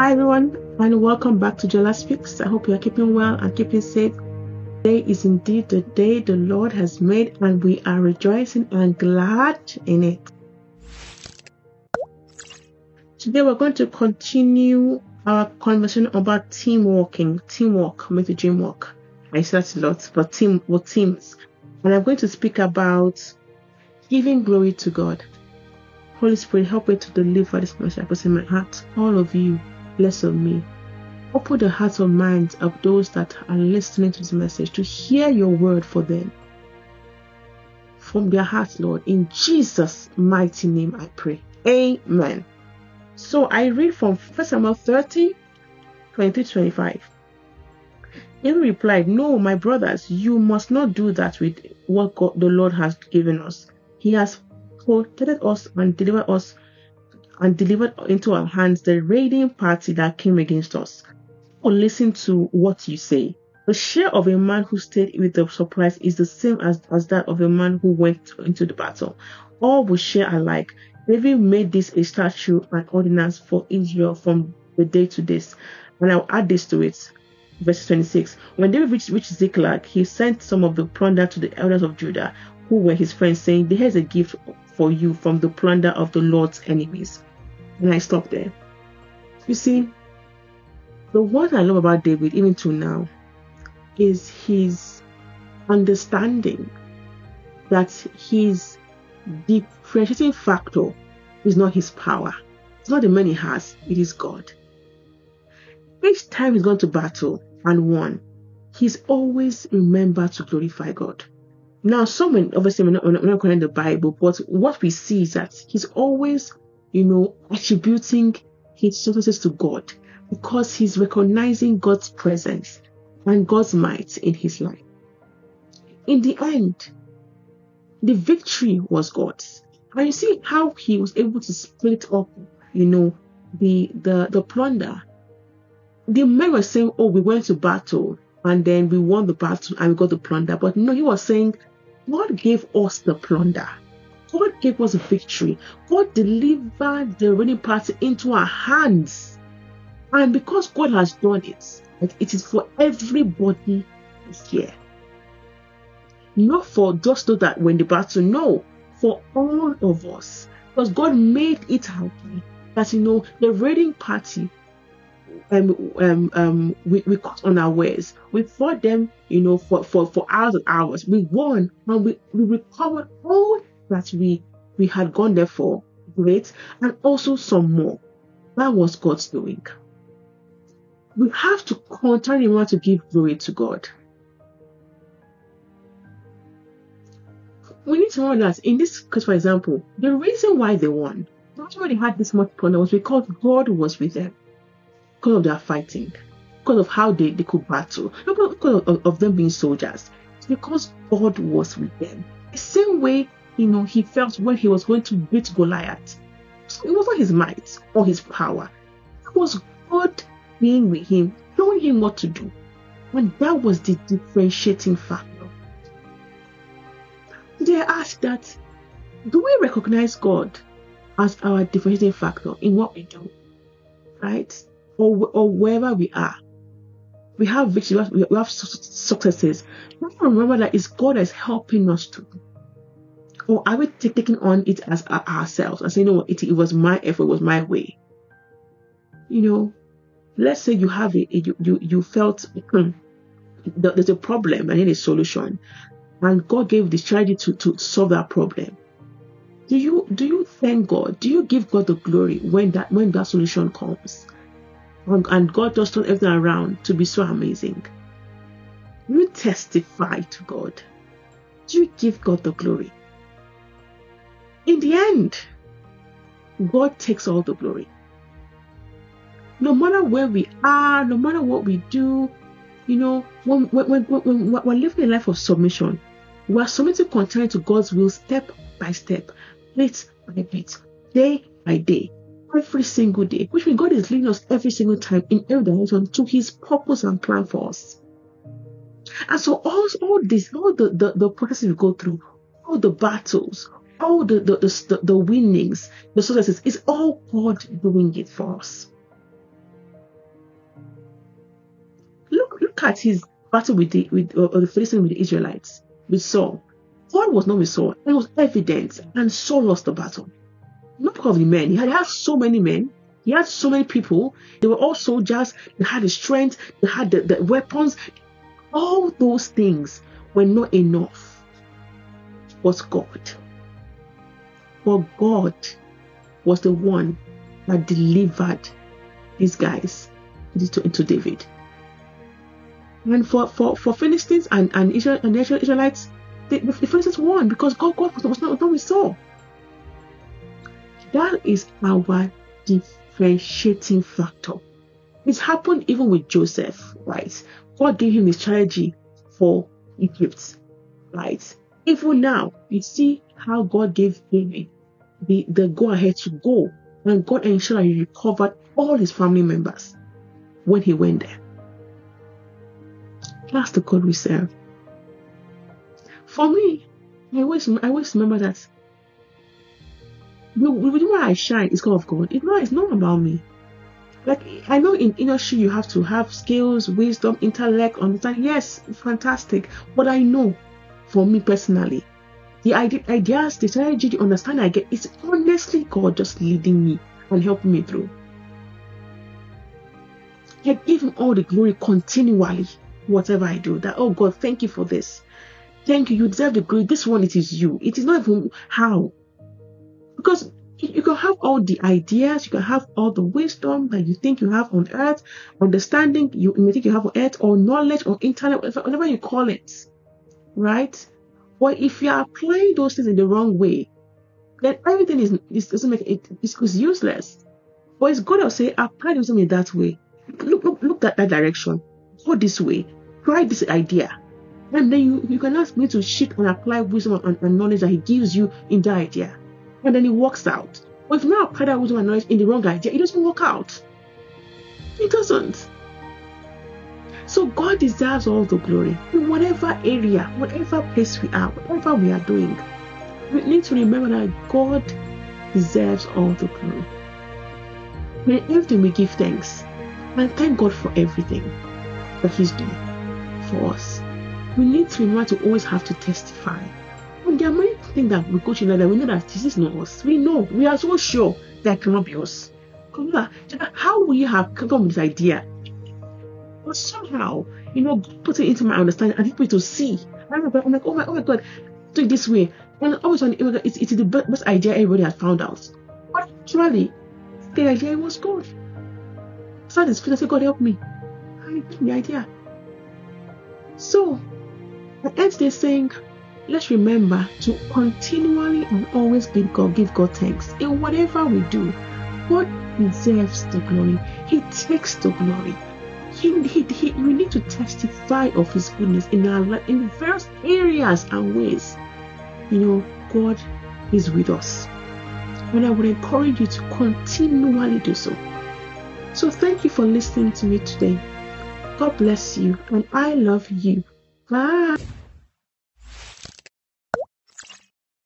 Hi everyone, and welcome back to Jola Speaks. I hope you are keeping well and keeping safe. Today is indeed the day the Lord has made, and we are rejoicing and glad in it. Today we're going to continue our conversation about teamwork, make the dream work. I said that a lot, but teams. And I'm going to speak about giving glory to God. Holy Spirit, help me to deliver this message I put in my heart. All of you, bless of me. Open the hearts and minds of those that are listening to this message to hear your word for them. From their hearts, Lord, in Jesus' mighty name I pray. Amen. So I read from First Samuel 30, 23-25. He replied, "No, my brothers, you must not do that with what God, the Lord has given us. He has protected us and delivered into our hands the raiding party that came against us. Or listen to what you say. The share of a man who stayed with the surprise is the same as that of a man who went into the battle. All will share alike. David made this a statute and ordinance for Israel from the day to this." And I'll add this to it. Verse 26. When David reached Ziklag, he sent some of the plunder to the elders of Judah, who were his friends, saying, "There is a gift for you from the plunder of the Lord's enemies." And I stopped there. You see, the one I love about David, even to now, is his understanding that his differentiating factor is not his power. It's not the man he has, it is God. Each time he's gone to battle and won, he's always remembered to glorify God. Now, so many of us say we're not calling the Bible, but what we see is that he's always, attributing his successes to God, because he's recognizing God's presence and God's might in his life. In the end, the victory was God's. And you see how he was able to split up, the plunder. The men were saying, "Oh, we went to battle and then we won the battle and we got the plunder." But no, he was saying, God gave us the plunder. God gave us victory. God delivered the raiding party into our hands. And because God has done it, it is for everybody here. Not for just those that win the battle, no, for all of us. Because God made it happen that, the raiding party, we caught on our wares. We fought them, for hours and hours. We won, and we recovered all that we had gone there for, great, and also some more. That was God's doing. We have to continue to give glory to God. We need to know that in this case, for example, the reason why they won, not why they had this much plunder, was because God was with them. Because of their fighting, because of how they could battle, not because of them being soldiers. It's because God was with them. The same way, he felt when he was going to beat Goliath. So it wasn't his might or his power. It was God being with him, showing him what to do. And that was the differentiating factor. Today I ask that, do we recognize God as our differentiating factor in what we do? Right? Or wherever we are, we have victory, we have successes. We have to remember that it's God that's helping us to. Or are we taking on it as ourselves and saying, "No, it was my effort, it was my way"? Let's say you have you felt there's a problem and need a solution, and God gave the strategy to solve that problem. Do you thank God? Do you give God the glory when that solution comes? And God just turned everything around to be so amazing. You testify to God. You give God the glory. In the end, God takes all the glory. No matter where we are, no matter what we do, when we're living a life of submission, we are submitting continually to God's will step by step, bit by bit, day by day. Every single day, which means God is leading us every single time in every direction to His purpose and plan for us. And so all the processes we go through, all the battles, all the winnings, the successes, it's all God doing it for us. look at his battle with the Philistines, with the Israelites, with Saul. God was not with Saul. It was evident, and Saul lost the battle. Not because of the men. He had so many men. He had so many people. They were all soldiers. They had the strength. They had the weapons. All those things were not enough. It was God. But God was the one that delivered these guys into David. And for Philistines and Israelites, the Philistines won because God was not with Saul. That is our differentiating factor. It's happened even with Joseph, right? God gave him the strategy for Egypt, right? Even now, you see how God gave David the go-ahead to go, and God ensured that he recovered all his family members when he went there. That's the God we serve. For me, I always remember that the reason why I shine is because of God. It's not about me. Like, I know in industry you have to have skills, wisdom, intellect, understand. Yes, fantastic. But I know, for me personally, the ideas, the strategy, the understanding I get, it's honestly God just leading me and helping me through. I give him all the glory continually, whatever I do. That, oh God, thank you for this. Thank you. You deserve the glory. This one, it is you. It is not even how. Because you can have all the ideas, you can have all the wisdom that you think you have on earth, understanding you may think you have on earth, or knowledge, or intellect, whatever you call it, right? But if you are applying those things in the wrong way, then everything is useless. But it's God that will say, apply wisdom in that way. Look at that direction. Go this way. Try this idea. And then you can ask me to shift and apply wisdom and knowledge that he gives you in that idea. And then it works out. But if you now apply that wisdom and knowledge in the wrong idea, it doesn't work out. It doesn't. So God deserves all the glory. In whatever area, whatever place we are, whatever we are doing, we need to remember that God deserves all the glory. In everything we give thanks, and thank God for everything that he's doing for us. We need to remember to always have to testify. And there are many things that we go to that we know that this is not us. We know. We are so sure that it cannot be us. How will you have come with this idea? But somehow, God put it into my understanding and people to see. I remember, I'm like, oh my God, do it this way. And always on the it's the best idea everybody has found out. But actually, the idea was God. So this feeling, I said, God help me. I give me the idea. So, I end today saying, let's remember to continually and always give God thanks. In whatever we do, God deserves the glory. He takes the glory. We need to testify of his goodness in our life, in various areas and ways. God is with us. And I would encourage you to continually do so. So thank you for listening to me today. God bless you, and I love you. Bye.